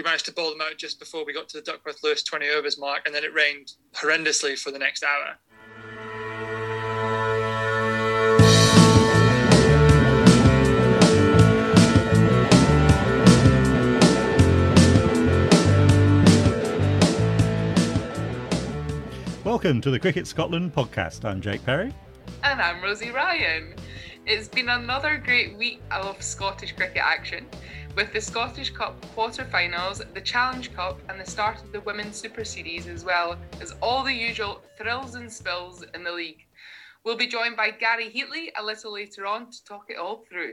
we managed to bowl them out just before we got to the Duckworth Lewis 20 overs mark, and then it rained horrendously for the next hour. Welcome to the Cricket Scotland podcast. I'm Jake Perry. And I'm Rosie Ryan. It's been another great week of Scottish cricket action, with the Scottish Cup quarter-finals, the Challenge Cup and the start of the Women's Super Series, as well as all the usual thrills and spills in the league. We'll be joined by Gary Heatley a little later on to talk it all through.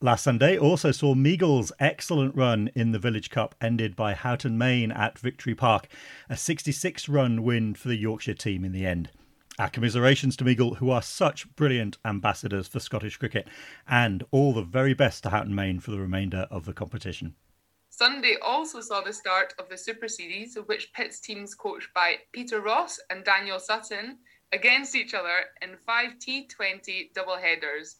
Last Sunday also saw Meigle's excellent run in the Village Cup ended by Houghton Main at Victory Park, a 66-run win for the Yorkshire team in the end. Our commiserations to Meigle, who are such brilliant ambassadors for Scottish cricket, and all the very best to Houghton Main for the remainder of the competition. Sunday also saw the start of the Super Series, which pits teams coached by Peter Ross and Daniel Sutton against each other in 5 T20 double-headers.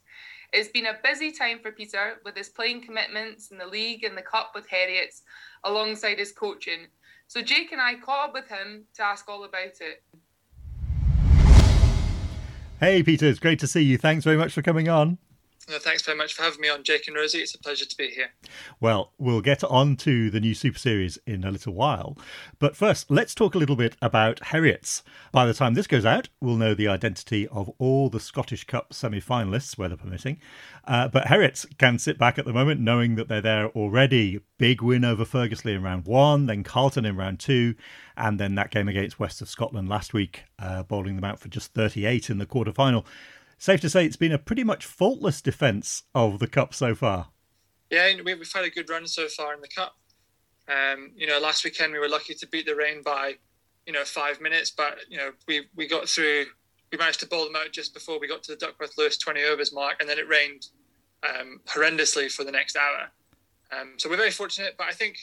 It's been a busy time for Peter, with his playing commitments in the league and the cup with Heriot's, alongside his coaching. So Jake and I caught up with him to ask all about it. Hey Peter, it's great to see you. Thanks very much for coming on. No, thanks very much for having me on, Jake and Rosie. It's a pleasure to be here. Well, we'll get on to the new Super Series in a little while. But first, let's talk a little bit about Heriot's. By the time this goes out, we'll know the identity of all the Scottish Cup semi-finalists, weather permitting. But Heriot's can sit back at the moment, knowing that they're there already. Big win over Ferguslie in round one, then Carlton in round two, and then that game against West of Scotland last week, bowling them out for just 38 in the quarter-final. Safe to say it's been a pretty much faultless defence of the Cup so far. Yeah, we've had a good run so far in the Cup. Last weekend we were lucky to beat the rain by, 5 minutes, but, we got through, we managed to bowl them out just before we got to the Duckworth Lewis 20 overs mark, and then it rained horrendously for the next hour. So we're very fortunate, but I think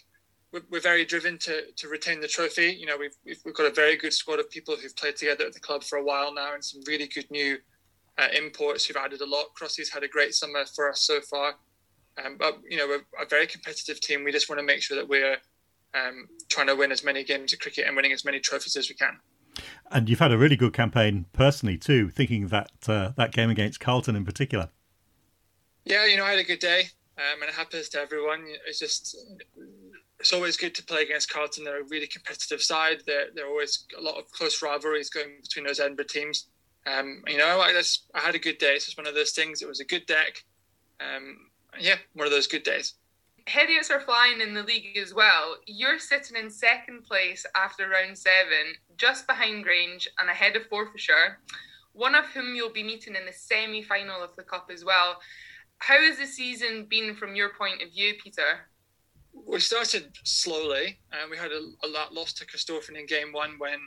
we're very driven to retain the trophy. We've got a very good squad of people who've played together at the club for a while now, and some really good new imports who've added a lot. Crossy's had a great summer for us so far. But we're a very competitive team. We just want to make sure that we're trying to win as many games of cricket and winning as many trophies as we can. And you've had a really good campaign personally too, thinking that that game against Carlton in particular. Yeah, I had a good day, and it happens to everyone. It's always good to play against Carlton. They're a really competitive side. There are always a lot of close rivalries going between those Edinburgh teams. I had a good day. It's just one of those things. It was a good deck. One of those good days. Heriot's are flying in the league as well. You're sitting in second place after round 7, just behind Grange and ahead of Forfarshire, one of whom you'll be meeting in the semi-final of the Cup as well. How has the season been from your point of view, Peter? We started slowly, and we had a lot lost to Christopherson in game 1 when...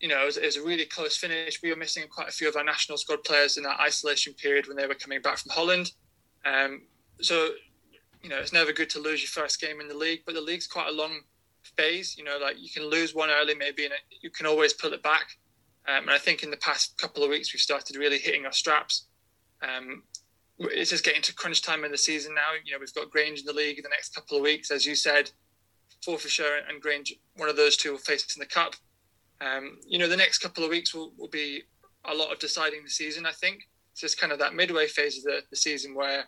It was a really close finish. We were missing quite a few of our national squad players in that isolation period when they were coming back from Holland. It's never good to lose your first game in the league, but the league's quite a long phase. You can lose one early maybe, and you can always pull it back. And I think in the past couple of weeks, we've started really hitting our straps. It's just getting to crunch time in the season now. We've got Grange in the league in the next couple of weeks. As you said, Forfarshire and Grange, one of those two will face in the Cup. The next couple of weeks will be a lot of deciding the season, I think. It's just kind of that midway phase of the season where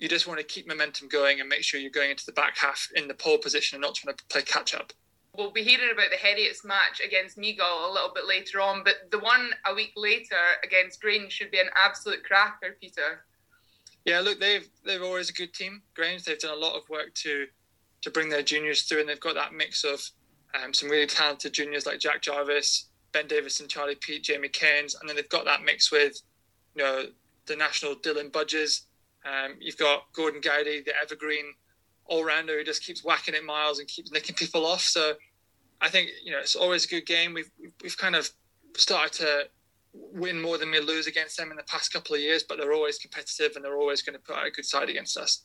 you just want to keep momentum going and make sure you're going into the back half in the pole position and not trying to play catch-up. We'll be hearing about the Heriot's match against Meigle a little bit later on, but the one a week later against Grange should be an absolute cracker, Peter. Yeah, look, they're always a good team, Grange. They've done a lot of work to bring their juniors through, and they've got that mix of some really talented juniors like Jack Jarvis, Ben Davidson, Charlie Pete, Jamie Cairns. And then they've got that mix with, the national Dylan Budges. You've got Gordon Gowdy, the evergreen all-rounder who just keeps whacking it miles and keeps nicking people off. So I think, it's always a good game. We've kind of started to win more than we lose against them in the past couple of years, but they're always competitive and they're always going to put out a good side against us.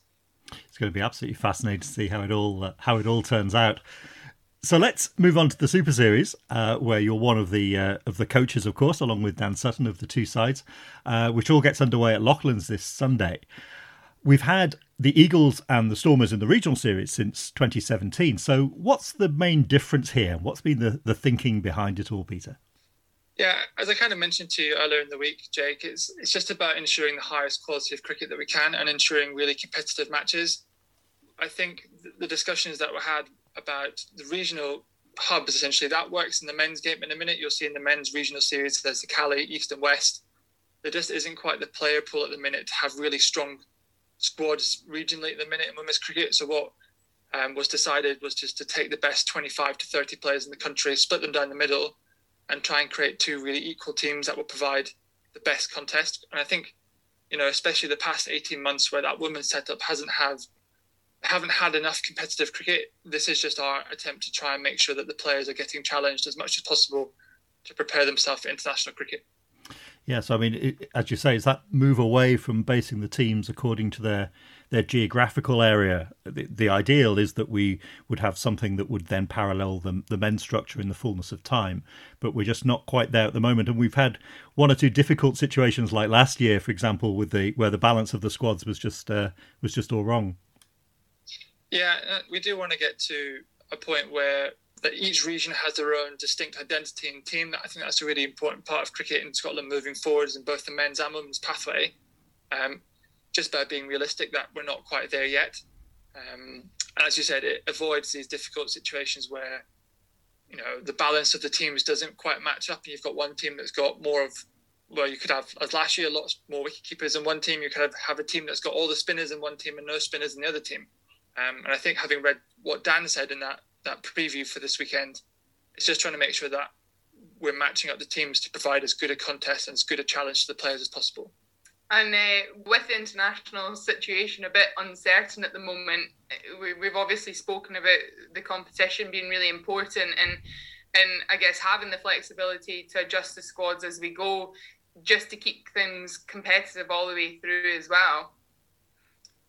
It's going to be absolutely fascinating to see how it all turns out. So let's move on to the Super Series, where you're one of the coaches, of course, along with Dan Sutton of the two sides, which all gets underway at Loughlin's this Sunday. We've had the Eagles and the Stormers in the regional series since 2017. So what's the main difference here? What's been the thinking behind it all, Peter? Yeah, as I kind of mentioned to you earlier in the week, Jake, it's just about ensuring the highest quality of cricket that we can and ensuring really competitive matches. I think the discussions that were had about the regional hubs, essentially, that works in the men's game. In a minute, you'll see in the men's regional series, there's the Cali, East and West. There just isn't quite the player pool at the minute to have really strong squads regionally at the minute in women's cricket. So what was decided was just to take the best 25 to 30 players in the country, split them down the middle and try and create two really equal teams that will provide the best contest. And I think, you know, especially the past 18 months where that women's setup haven't had enough competitive cricket, this is just our attempt to try and make sure that the players are getting challenged as much as possible to prepare themselves for international cricket. Yeah, so I mean, as you say, it's that move away from basing the teams according to their geographical area. The ideal is that we would have something that would then parallel the men's structure in the fullness of time. But we're just not quite there at the moment. And we've had one or two difficult situations like last year, for example, where the balance of the squads was just all wrong. Yeah, we do want to get to a point where that each region has their own distinct identity and team. I think that's a really important part of cricket in Scotland moving forwards in both the men's and women's pathway. Just by being realistic that we're not quite there yet. And as you said, it avoids these difficult situations where, you know, the balance of the teams doesn't quite match up and you've got one team that's got more of, well, you could have, as last year, lots more wicketkeepers in one team. You could have a team that's got all the spinners in one team and no spinners in the other team. And I think having read what Dan said in that preview for this weekend, it's just trying to make sure that we're matching up the teams to provide as good a contest and as good a challenge to the players as possible. And with the international situation a bit uncertain at the moment, we've obviously spoken about the competition being really important and I guess having the flexibility to adjust the squads as we go, just to keep things competitive all the way through as well.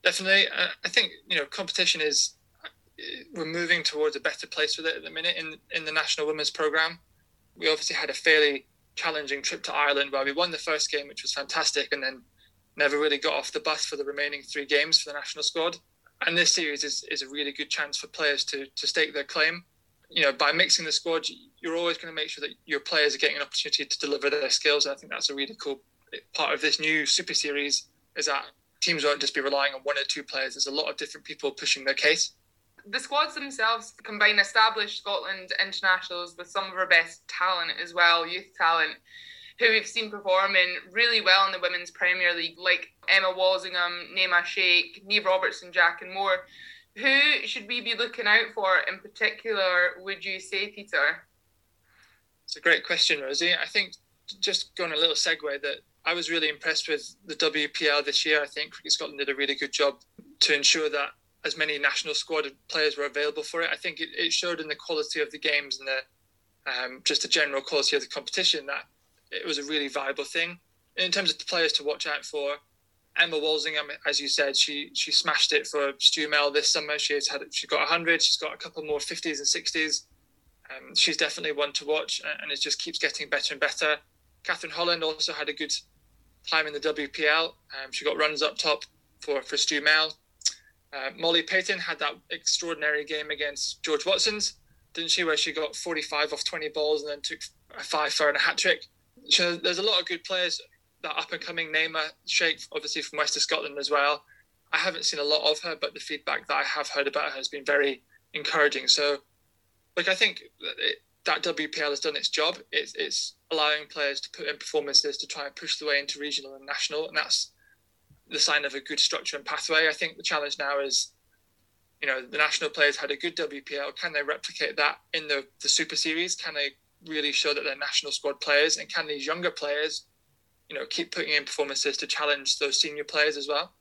Definitely. I think, you know, competition is, we're moving towards a better place with it at the minute in the national women's programme. We obviously had a fairly challenging trip to Ireland where we won the first game, which was fantastic, and then never really got off the bus for the remaining three games for the national squad. And this series is a really good chance for players to stake their claim. You know, by mixing the squad, you're always going to make sure that your players are getting an opportunity to deliver their skills. And I think that's a really cool part of this new Super Series, is that teams won't just be relying on one or two players. There's a lot of different people pushing their case. The squads themselves combine established Scotland internationals with some of our best talent as well, youth talent, who we've seen performing really well in the Women's Premier League, like Emma Walsingham, Neymar Sheikh, Niamh Robertson-Jack and more. Who should we be looking out for in particular, would you say, Peter? It's a great question, Rosie. I think, just going a little segue, that I was really impressed with the WPL this year. I think Cricket Scotland did a really good job to ensure that as many national squad players were available for it. I think it showed in the quality of the games and just the general quality of the competition that it was a really viable thing. And in terms of the players to watch out for, Emma Walsingham, as you said, she smashed it for Stew Mel this summer. She's got 100. She's got a couple more 50s and 60s. She's definitely one to watch, and it just keeps getting better and better. Catherine Holland also had a good time in the WPL. She got runs up top for Stew Mel. Molly Payton had that extraordinary game against George Watson's, didn't she, where she got 45 off 20 balls and then took a 5 for and a hat-trick. So there's a lot of good players, that up-and-coming Neymar Sheikh, obviously from West of Scotland as well. I haven't seen a lot of her, but the feedback that I have heard about her has been very encouraging. So, look, I think that WPL has done its job. It's allowing players to put in performances to try and push the way into regional and national, and that's the sign of a good structure and pathway. I think the challenge now is, you know, the national players had a good WPL. Can they replicate that in the Super Series? Can they really show that they're national squad players? And can these younger players, you know, keep putting in performances to challenge those senior players as well?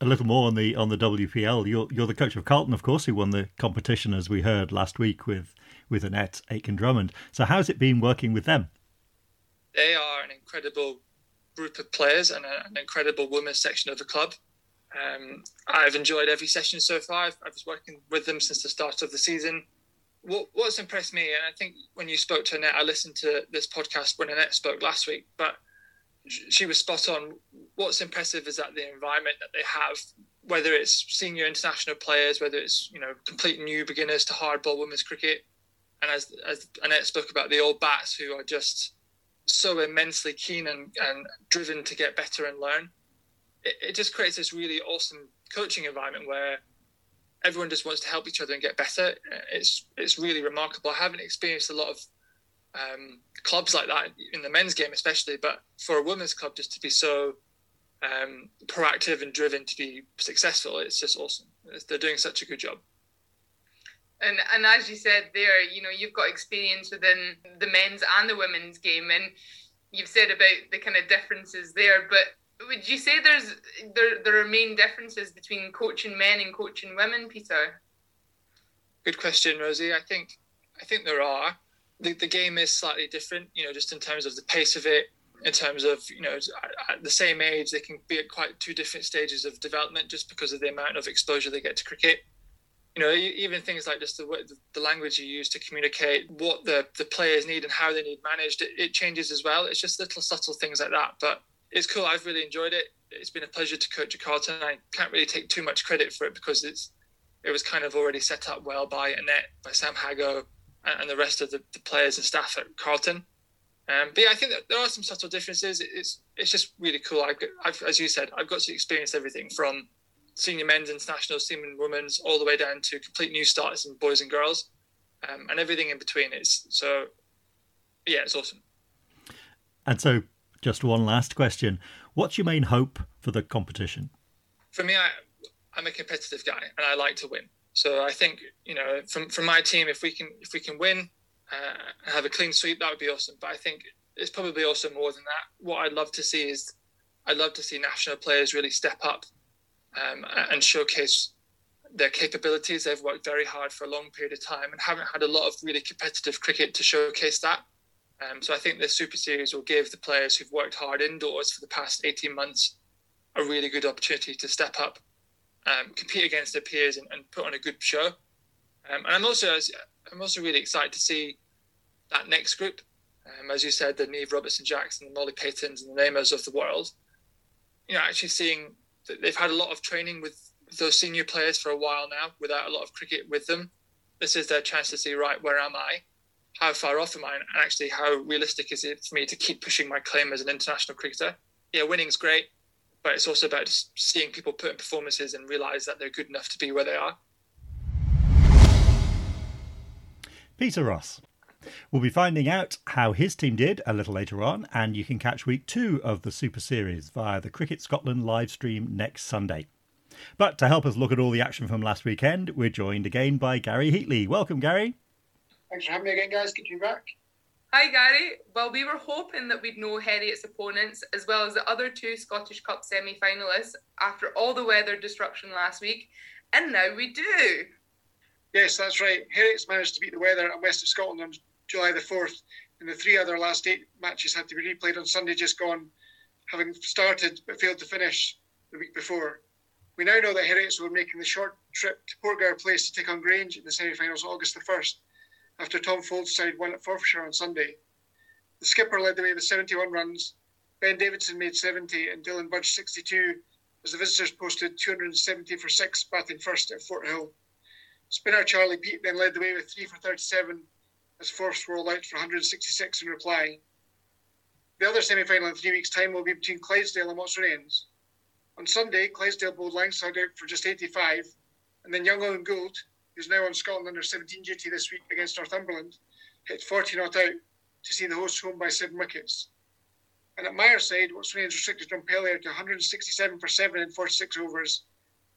A little more on the WPL. You're the coach of Carlton, of course, who won the competition, as we heard last week, with Annette Aitken-Drummond. So how's it been working with them? They are an incredible group of players and an incredible women's section of the club. I've enjoyed every session so far. I was working with them since the start of the season. What's impressed me, and I think when you spoke to Annette, I listened to this podcast when Annette spoke last week, but she was spot on. What's impressive is that the environment that they have whether it's senior international players, whether it's, you know, complete new beginners to hardball women's cricket. And as Annette spoke about, the old bats who are just so immensely keen and driven to get better and learn. It just creates this really awesome coaching environment where everyone just wants to help each other and get better. It's really remarkable. I haven't experienced a lot of clubs like that in the men's game especially, but for a women's club just to be so proactive and driven to be successful, it's just awesome. They're doing such a good job. And as you said there, you know, you've got experience within the men's and the women's game, and you've said about the kind of differences there, but would you say there are main differences between coaching men and coaching women, Peter? Good question, Rosie. I think there are. The game is slightly different, you know, just in terms of the pace of it, in terms of, you know, at the same age, they can be at quite two different stages of development just because of the amount of exposure they get to cricket. You know, even things like just the language you use to communicate what the players need and how they need managed, it changes as well. It's just little subtle things like that, but it's cool. I've really enjoyed it. It's been a pleasure to coach at Carlton. I can't really take too much credit for it because it was kind of already set up well by Annette, by Sam Hago, and the rest of the players and staff at Carlton. But yeah, I think that there are some subtle differences. It's just really cool. I've, as you said, I've got to experience everything from senior men's international, senior women's, all the way down to complete new starts in boys and girls, and everything in between. So yeah, it's awesome. And so, just one last question. What's your main hope for the competition? For me, I'm a competitive guy and I like to win. So I think, you know, from my team, if we can win and have a clean sweep, that would be awesome. But I think it's probably also more than that. What I'd love to see is national players really step up and showcase their capabilities. They've worked very hard for a long period of time and haven't had a lot of really competitive cricket to showcase that. So I think this Super Series will give the players who've worked hard indoors for the past 18 months a really good opportunity to step up, compete against their peers and put on a good show. And I'm also really excited to see that next group. As you said, the Niamh Robertson-Jacks and the Molly Paytons and the Neymars of the world. You know, actually seeing that they've had a lot of training with those senior players for a while now without a lot of cricket with them. This is their chance to see, right, where am I? How far off am I, and actually how realistic is it for me to keep pushing my claim as an international cricketer? Yeah, winning's great, but it's also about just seeing people put in performances and realise that they're good enough to be where they are. Peter Ross. We'll be finding out how his team did a little later on, and you can catch week 2 of the Super Series via the Cricket Scotland live stream next Sunday. But to help us look at all the action from last weekend, we're joined again by Gary Heatley. Welcome, Gary. Thanks for having me again, guys. Good to be back. Hi, Gary. Well, we were hoping that we'd know Heriot's opponents, as well as the other two Scottish Cup semi-finalists, after all the weather disruption last week, and now we do. Yes, that's right. Heriot's managed to beat the weather at West of Scotland on July the 4th, and the three other last 8 matches had to be replayed on Sunday just gone, having started but failed to finish the week before. We now know that Heriot's will be making the short trip to Portgower Place to take on Grange in the semi-finals August the 1st. After Tom Folds' side won at Forfarshire on Sunday. The skipper led the way with 71 runs, Ben Davidson made 70 and Dylan Budge 62 as the visitors posted 270 for 6 batting first at Fort Hill. Spinner Charlie Pete then led the way with 3 for 37 as Force rolled out for 166 in reply. The other semi-final in 3 weeks' time will be between Clydesdale and Watsonians. On Sunday, Clydesdale bowled Langside out for just 85 and then young Owen Gould, who's now on Scotland under 17 duty this week against Northumberland, hit 40 not out to see the hosts home by 7 wickets. And at Myerside, side, Watsonians restricted Dunpellier to 167 for 7 in 46 overs,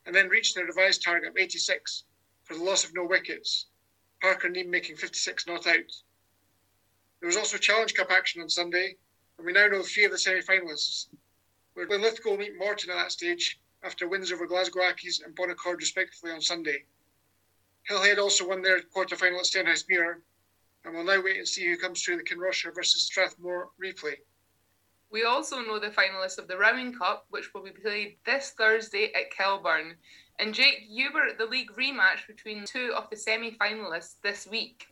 and then reached their revised target of 86 for the loss of no wickets, Parker Neame making 56 not out. There was also Challenge Cup action on Sunday, and we now know 3 of the semi-finalists. Linlithgow will meet Morton at that stage after wins over Glasgow Accies and Bonaccord respectively on Sunday. Hillhead also won their quarter-final at Stenhousemuir, and we'll now wait and see who comes through the Kinross versus Strathmore replay. We also know the finalists of the Rowing Cup, which will be played this Thursday at Kelburn. And Jake, you were at the league rematch between two of the semi-finalists this week.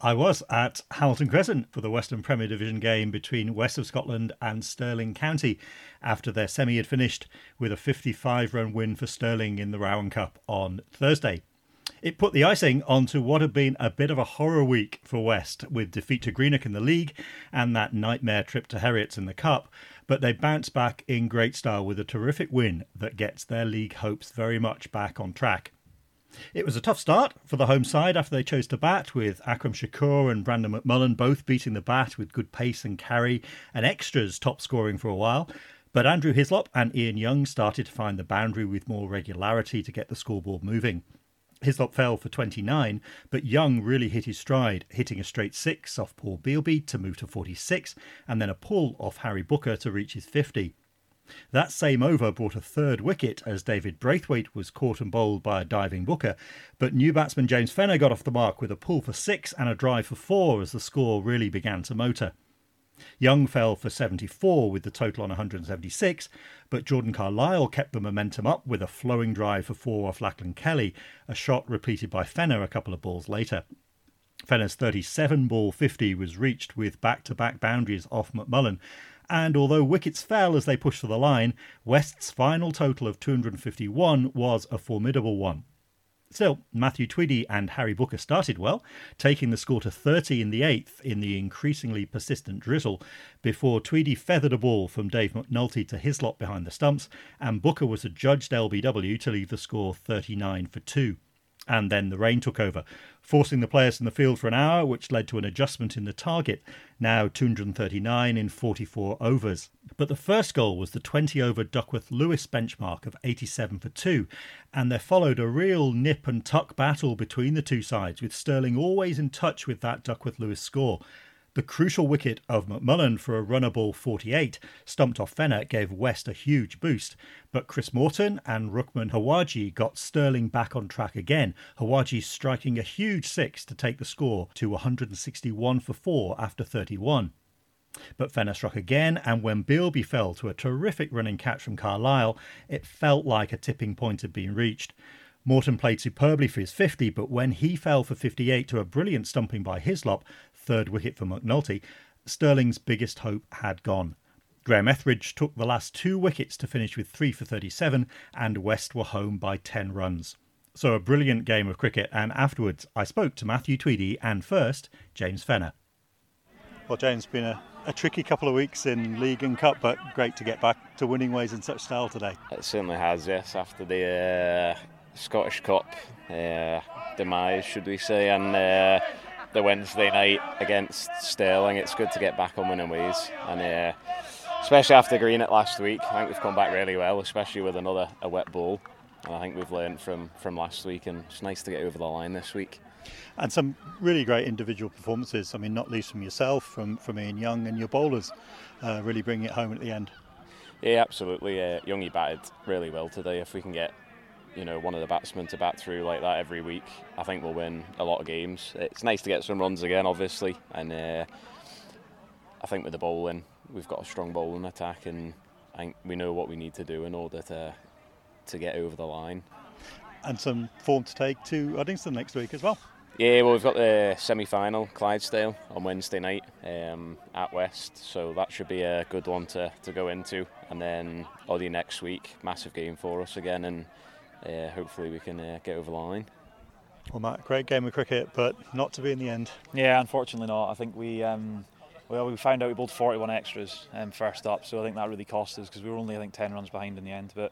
I was at Hamilton Crescent for the Western Premier Division game between West of Scotland and Stirling County after their semi had finished with a 55-run win for Stirling in the Rowing Cup on Thursday. It put the icing onto what had been a bit of a horror week for West, with defeat to Greenock in the league and that nightmare trip to Heriot's in the Cup, but they bounced back in great style with a terrific win that gets their league hopes very much back on track. It was a tough start for the home side after they chose to bat, with Akram Shakur and Brandon McMullen both beating the bat with good pace and carry and extras top scoring for a while. But Andrew Hislop and Ian Young started to find the boundary with more regularity to get the scoreboard moving. Hislop fell for 29, but Young really hit his stride, hitting a straight 6 off Paul Bealby to move to 46 and then a pull off Harry Booker to reach his 50. That same over brought a third wicket as David Braithwaite was caught and bowled by a diving Booker, but new batsman James Fenner got off the mark with a pull for 6 and a drive for 4 as the score really began to motor. Young fell for 74 with the total on 176, but Jordan Carlisle kept the momentum up with a flowing drive for 4 off Lachlan Kelly, a shot repeated by Fenner a couple of balls later. Fenner's 37-ball 50 was reached with back-to-back boundaries off McMullen, and although wickets fell as they pushed for the line, West's final total of 251 was a formidable one. Still, Matthew Tweedie and Harry Booker started well, taking the score to 30 in the 8th in the increasingly persistent drizzle, before Tweedie feathered a ball from Dave McNulty to Hislop behind the stumps, and Booker was adjudged LBW to leave the score 39 for 2. And then the rain took over, forcing the players in the field for an hour, which led to an adjustment in the target, now 239 in 44 overs. But the first goal was the 20-over Duckworth Lewis benchmark of 87 for 2, and there followed a real nip-and-tuck battle between the two sides, with Stirling always in touch with that Duckworth Lewis score. The crucial wicket of McMullen for a runner ball 48, stumped off Fenner, gave West a huge boost, but Chris Morton and Ruckman Hawaji got Stirling back on track again, Hawaji striking a huge 6 to take the score to 161 for 4 after 31. But Fenner struck again, and when Bealby fell to a terrific running catch from Carlisle, it felt like a tipping point had been reached. Morton played superbly for his 50, but when he fell for 58 to a brilliant stumping by Hislop, third wicket for McNulty, Stirling's biggest hope had gone. Graham Etheridge took the last two wickets to finish with 3 for 37, and West were home by 10 runs. So a brilliant game of cricket, and afterwards I spoke to Matthew Tweedie and first James Fenner. Well, James, it's been a tricky couple of weeks in League and Cup, but great to get back to winning ways in such style today. It certainly has, yes, after the Scottish Cup demise, should we say, and the Wednesday night against Stirling. It's good to get back on winning ways, and especially after Greenock last week, I think we've come back really well, especially with a wet ball, and I think we've learned from last week, and it's nice to get over the line this week. And some really great individual performances, I mean, not least from yourself, from Ian Young, and your bowlers really bringing it home at the end. Yeah, absolutely. Youngie batted really well today. If we can get one of the batsmen to bat through like that every week, I think we'll win a lot of games. It's nice to get some runs again, obviously, and I think with the bowling, we've got a strong bowling attack, and I think we know what we need to do in order to get over the line. And some form to take to Uddingston next week as well. Yeah, well, we've got the semi-final, Clydesdale, on Wednesday night at West, so that should be a good one to go into. And then Oddie next week, massive game for us again, and hopefully we can get over the line. Well, Matt, great game of cricket, but not to be in the end. Yeah, unfortunately not. I think we found out we bowled 41 extras first up, so I think that really cost us because we were only, I think, 10 runs behind in the end. But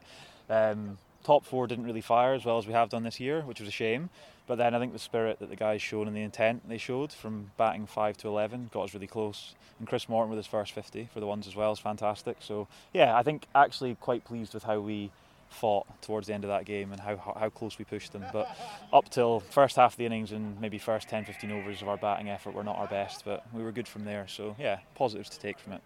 top four didn't really fire as well as we have done this year, which was a shame. But then I think the spirit that the guys showed and the intent they showed from batting 5 to 11 got us really close. And Chris Morton with his first 50 for the ones as well is fantastic. So, yeah, I think actually quite pleased with how we fought towards the end of that game and how close we pushed them, but up till first half of the innings and maybe first 10-15 overs of our batting effort were not our best, but we were good from there, so yeah, positives to take from it.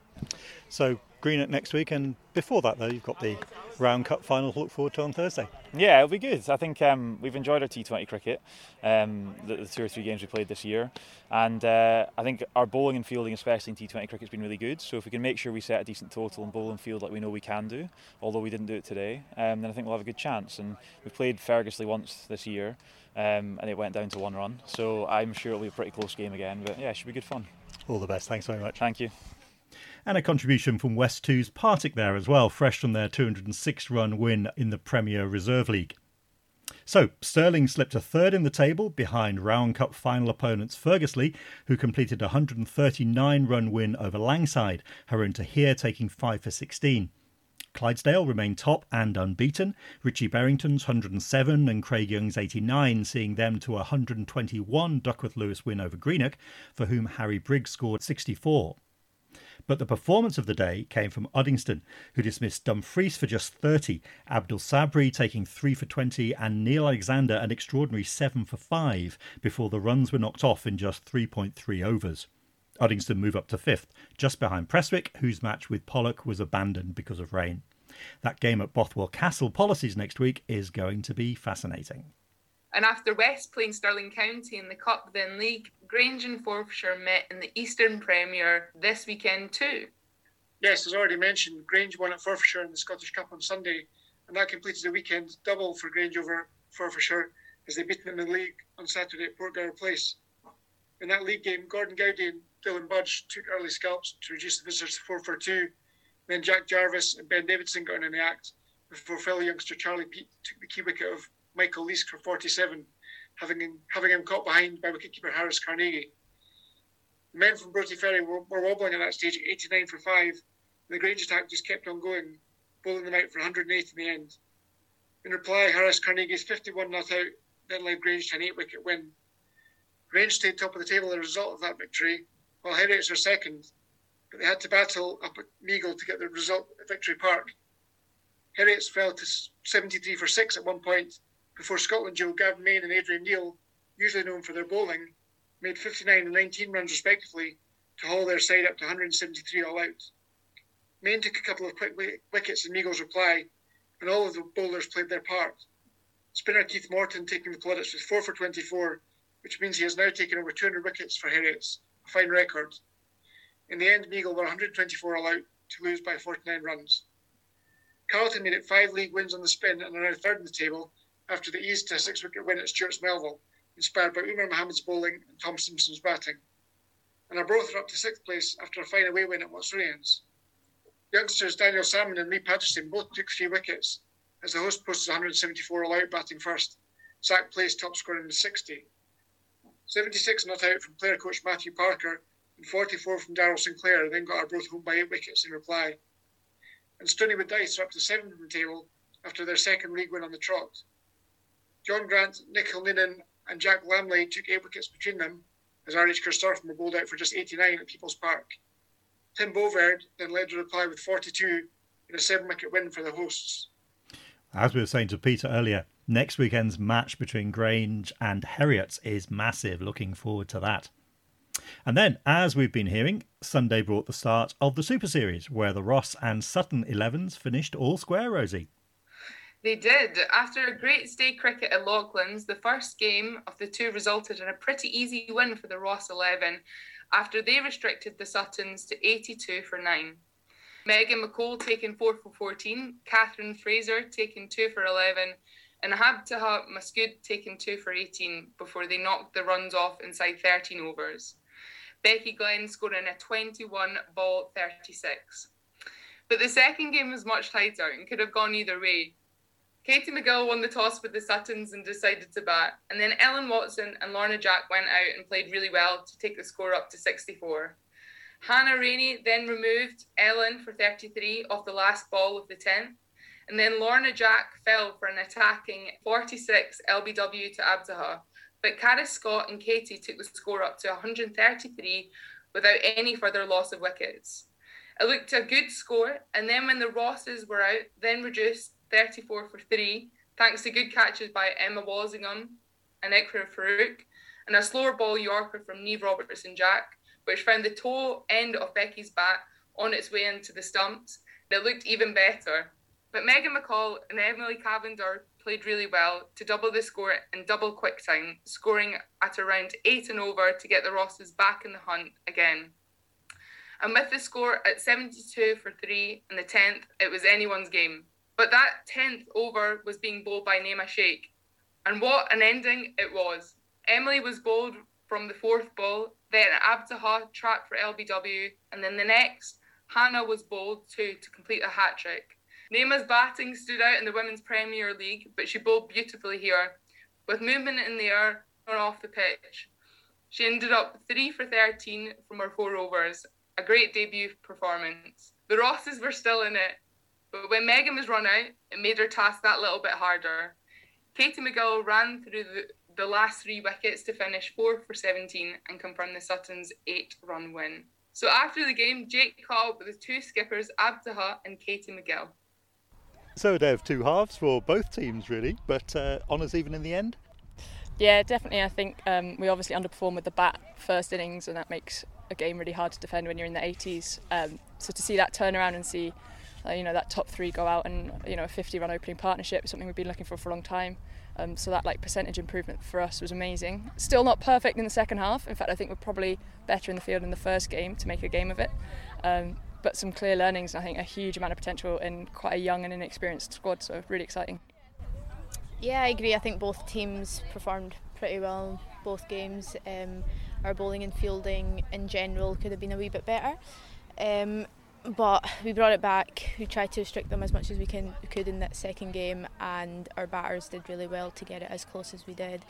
So Greenock next week, and before that though you've got the Round Cup final to look forward to on Thursday. Yeah, it'll be good. I think we've enjoyed our T20 cricket, the 2 or 3 games we played this year, and I think our bowling and fielding, especially in T20 cricket, has been really good, so if we can make sure we set a decent total and bowl and field like we know we can do, although we didn't do it today, then I think we'll have a good chance. And we've played Ferguslie once this year, and it went down to one run. So I'm sure it'll be a pretty close game again, but yeah, it should be good fun. All the best. Thanks very much. Thank you. And a contribution from West 2's Partick there as well, fresh from their 206 run win in the Premier Reserve League. So, Stirling slipped a third in the table behind Round Cup final opponents Ferguslie, who completed a 139-run win over Langside, Haroon Tahir taking 5 for 16. Clydesdale remained top and unbeaten, Richie Berrington's 107 and Craig Young's 89 seeing them to a 121 Duckworth Lewis win over Greenock, for whom Harry Briggs scored 64. But the performance of the day came from Uddingston, who dismissed Dumfries for just 30, Abdul Sabri taking 3 for 20 and Neil Alexander an extraordinary 7 for 5 before the runs were knocked off in just 3.3 overs. Uddingston move up to 5th, just behind Prestwick, whose match with Pollock was abandoned because of rain. That game at Bothwell Castle Policies next week is going to be fascinating. And after West playing Stirling County in the Cup, then League, Grange and Forfarshire met in the Eastern Premier this weekend too. Yes, as already mentioned, Grange won at Forfarshire in the Scottish Cup on Sunday, and that completed the weekend double for Grange over Forfarshire as they beat them in the league on Saturday at Portgower Place. In that league game, Gordon Gowdy and Dylan Budge took early scalps to reduce the visitors to 4 for 2. Then Jack Jarvis and Ben Davidson got in the act before fellow youngster Charlie Pete took the key wicket of Michael Leask for 47, having him caught behind by wicketkeeper Harris Carnegie. The men from Broughty Ferry were wobbling at that stage at 89 for 5, and the Grange attack just kept on going, bowling them out for 108 in the end. In reply, Harris Carnegie's 51 not out then led Grange to an 8-wicket win. Grange stayed top of the table as a result of that victory, while Heriot's were second, but they had to battle up at Meigle to get the result at Victory Park. Heriot's fell to 73 for 6 at one point, before Scotland duo Gavin Main and Adrian Neal, usually known for their bowling, made 59 and 19 runs respectively to haul their side up to 173 all out. Main took a couple of quick wickets in Meagle's reply, and all of the bowlers played their part. Spinner Keith Morton taking the plaudits with 4 for 24, which means he has now taken over 200 wickets for Heriot's, a fine record. In the end, Meigle were 124 all out to lose by 49 runs. Carlton made it 5 league wins on the spin and are now third in the table, after the ease to a 6-wicket win at Stewart's Melville, inspired by Umar Mohammed's bowling and Tom Simpson's batting. And Arbroath are up to 6th place after a fine away win at Watsonians. Youngsters Daniel Salmon and Lee Patterson both took 3 wickets, as the host posted 174 all out batting first, Sack Place top scoring with 60. 76 not out from player coach Matthew Parker, and 44 from Darryl Sinclair, then got Arbroath home by 8 wickets in reply. And Stonywood Dice are up to 7th in the table after their second league win on the trot. John Grant, Nick Hilninen and Jack Lamley took 8 wickets between them, as R.H. Kerstaffe were bowled out for just 89 at People's Park. Tim Boverd then led the reply with 42 in a 7-wicket win for the hosts. As we were saying to Peter earlier, next weekend's match between Grange and Heriot's is massive. Looking forward to that. And then, as we've been hearing, Sunday brought the start of the Super Series, where the Ross and Sutton 11s finished all square, Rosie. They did. After a great day cricket at Loughlin's, the first game of the two resulted in a pretty easy win for the Ross 11 after they restricted the Suttons to 82 for 9. Megan McCall taking 4 for 14, Catherine Fraser taking 2 for 11 and Habtaha Maskud taking 2 for 18 before they knocked the runs off inside 13 overs. Becky Glenn scoring a 21-ball 36. But the second game was much tighter and could have gone either way. Katie McGill won the toss with the Suttons and decided to bat, and then Ellen Watson and Lorna Jack went out and played really well to take the score up to 64. Hannah Rainey then removed Ellen for 33 off the last ball of the 10th, and then Lorna Jack fell for an attacking 46 LBW to Abdaha, but Cara Scott and Katie took the score up to 133 without any further loss of wickets. It looked a good score, and then when the Rosses were out, then reduced 34 for 3, thanks to good catches by Emma Walsingham and Ikra Farouk, and a slower ball Yorker from Niamh Robertson-Jack, which found the toe end of Becky's bat on its way into the stumps. It looked even better. But Megan McCall and Emily Cavender played really well to double the score in double quick time, scoring at around 8 and over to get the Rosses back in the hunt again. And with the score at 72 for 3 in the 10th, it was anyone's game. But that 10th over was being bowled by Neymar Sheikh, And what an ending it was. Emily was bowled from the fourth ball, then Abtaha tracked for LBW, and then the next, Hannah was bowled too to complete a hat-trick. Naima's batting stood out in the Women's Premier League, but she bowled beautifully here, with movement in the air and off the pitch. She ended up 3 for 13 from her 4 overs. A great debut performance. The Rosses were still in it, but when Megan was run out, it made her task that little bit harder. Katie McGill ran through the last 3 wickets to finish 4 for 17 and confirm the Suttons' 8-run win. So after the game, Jake caught up with the 2 skippers, Abtaha and Katie McGill. So a day of 2 halves for both teams really, but honours even in the end? Yeah, definitely. I think we obviously underperformed with the bat first innings, and that makes a game really hard to defend when you're in the 80s. So to see that turnaround and see that top 3 go out, and a 50-run opening partnership is something we've been looking for a long time. So that percentage improvement for us was amazing. Still not perfect in the second half. In fact, I think we're probably better in the field in the first game to make a game of it. But some clear learnings, and I think a huge amount of potential in quite a young and inexperienced squad. So really exciting. Yeah, I agree. I think both teams performed pretty well, both games. Our bowling and fielding in general could have been a wee bit better. But we brought it back. We tried to restrict them as much as we could in that second game, and our batters did really well to get it as close as we did.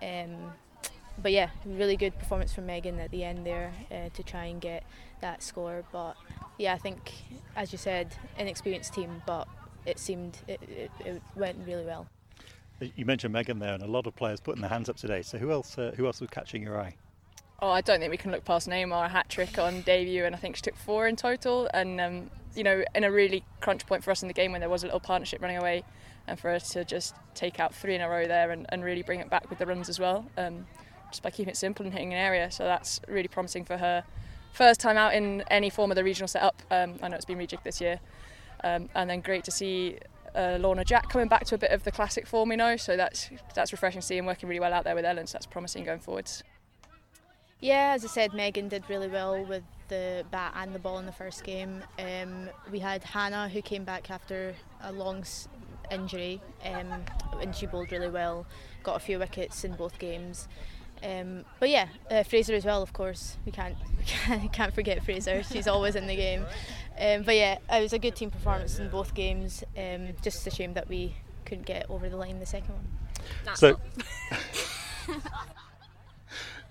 But yeah, really good performance from Megan at the end there to try and get that score. But yeah, I think, as you said, inexperienced team, but it seemed it went really well. You mentioned Megan there, and a lot of players putting their hands up today. So who else was catching your eye? Oh, I don't think we can look past Neymar, a hat-trick on debut, and I think she took 4 in total. And, in a really crunch point for us in the game when there was a little partnership running away, and for her to just take out 3 in a row there and really bring it back with the runs as well, just by keeping it simple and hitting an area. So that's really promising for her. First time out in any form of the regional setup. I know it's been rejigged this year. And then great to see Lorna Jack coming back to a bit of the classic form, So that's refreshing to see, and working really well out there with Ellen. So that's promising going forwards. Yeah, as I said, Megan did really well with the bat and the ball in the first game. We had Hannah, who came back after a long injury, and she bowled really well, got a few wickets in both games. But yeah, Fraser as well, of course. We can't forget Fraser. She's always in the game. But yeah, it was a good team performance in both games. Just a shame that we couldn't get over the line the second one.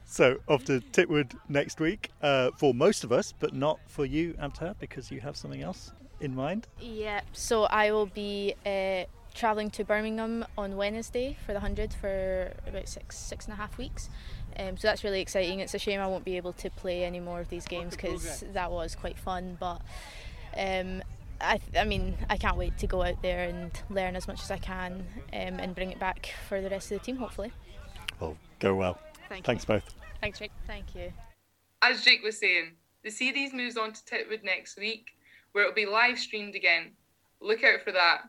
So off to Titwood next week for most of us, but not for you, Abtaha, because you have something else in mind. Yeah, so I will be travelling to Birmingham on Wednesday for the 100 for about six and a half weeks. So that's really exciting. It's a shame I won't be able to play any more of these games, because that was quite fun. But I can't wait to go out there and learn as much as I can and bring it back for the rest of the team, hopefully. Well, go well. Thanks both. Thanks, Jake. Thank you. As Jake was saying, the series moves on to Titwood next week, where it'll be live streamed again. Look out for that.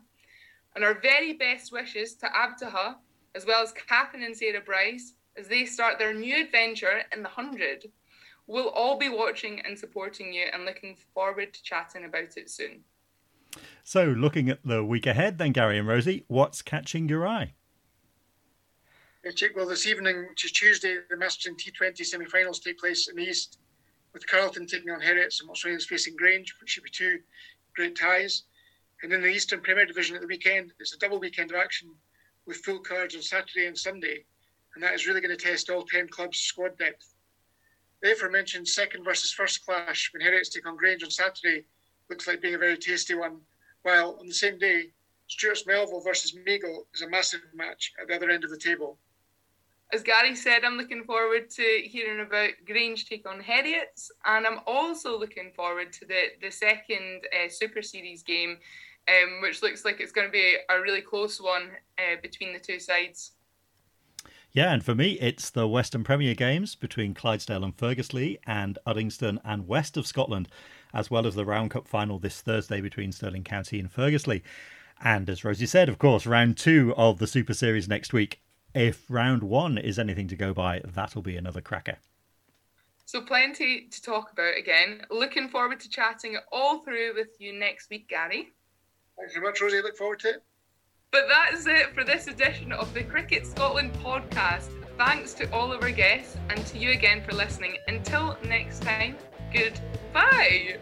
And our very best wishes to Abtaha, as well as Catherine and Sarah Bryce, as they start their new adventure in the 100. We'll all be watching and supporting you, and looking forward to chatting about it soon. So, looking at the week ahead then, Gary and Rosie, what's catching your eye? Well, this evening, which is Tuesday, the Masterton T20 semi-finals take place in the East, with Carlton taking on Heriot's and Watsonians facing Grange, which should be 2 great ties. And in the Eastern Premier Division at the weekend, it's a double weekend of action with full cards on Saturday and Sunday, and that is really going to test all 10 clubs' squad depth. The aforementioned second versus first clash, when Heriot's take on Grange on Saturday, looks like being a very tasty one, while on the same day, Stew Mel versus Meigle is a massive match at the other end of the table. As Gary said, I'm looking forward to hearing about Grange take on Heriot's, and I'm also looking forward to the second Super Series game, which looks like it's going to be a really close one between the 2 sides. Yeah, and for me, it's the Western Premier games between Clydesdale and Ferguslie, and Uddingston and West of Scotland, as well as the Round Cup final this Thursday between Stirling County and Ferguslie. And as Rosie said, of course, round 2 of the Super Series next week. If round 1 is anything to go by, that'll be another cracker. So plenty to talk about again. Looking forward to chatting it all through with you next week, Gary. Thanks very much, Rosie. Look forward to it. But that's it for this edition of the Cricket Scotland podcast. Thanks to all of our guests and to you again for listening. Until next time, goodbye.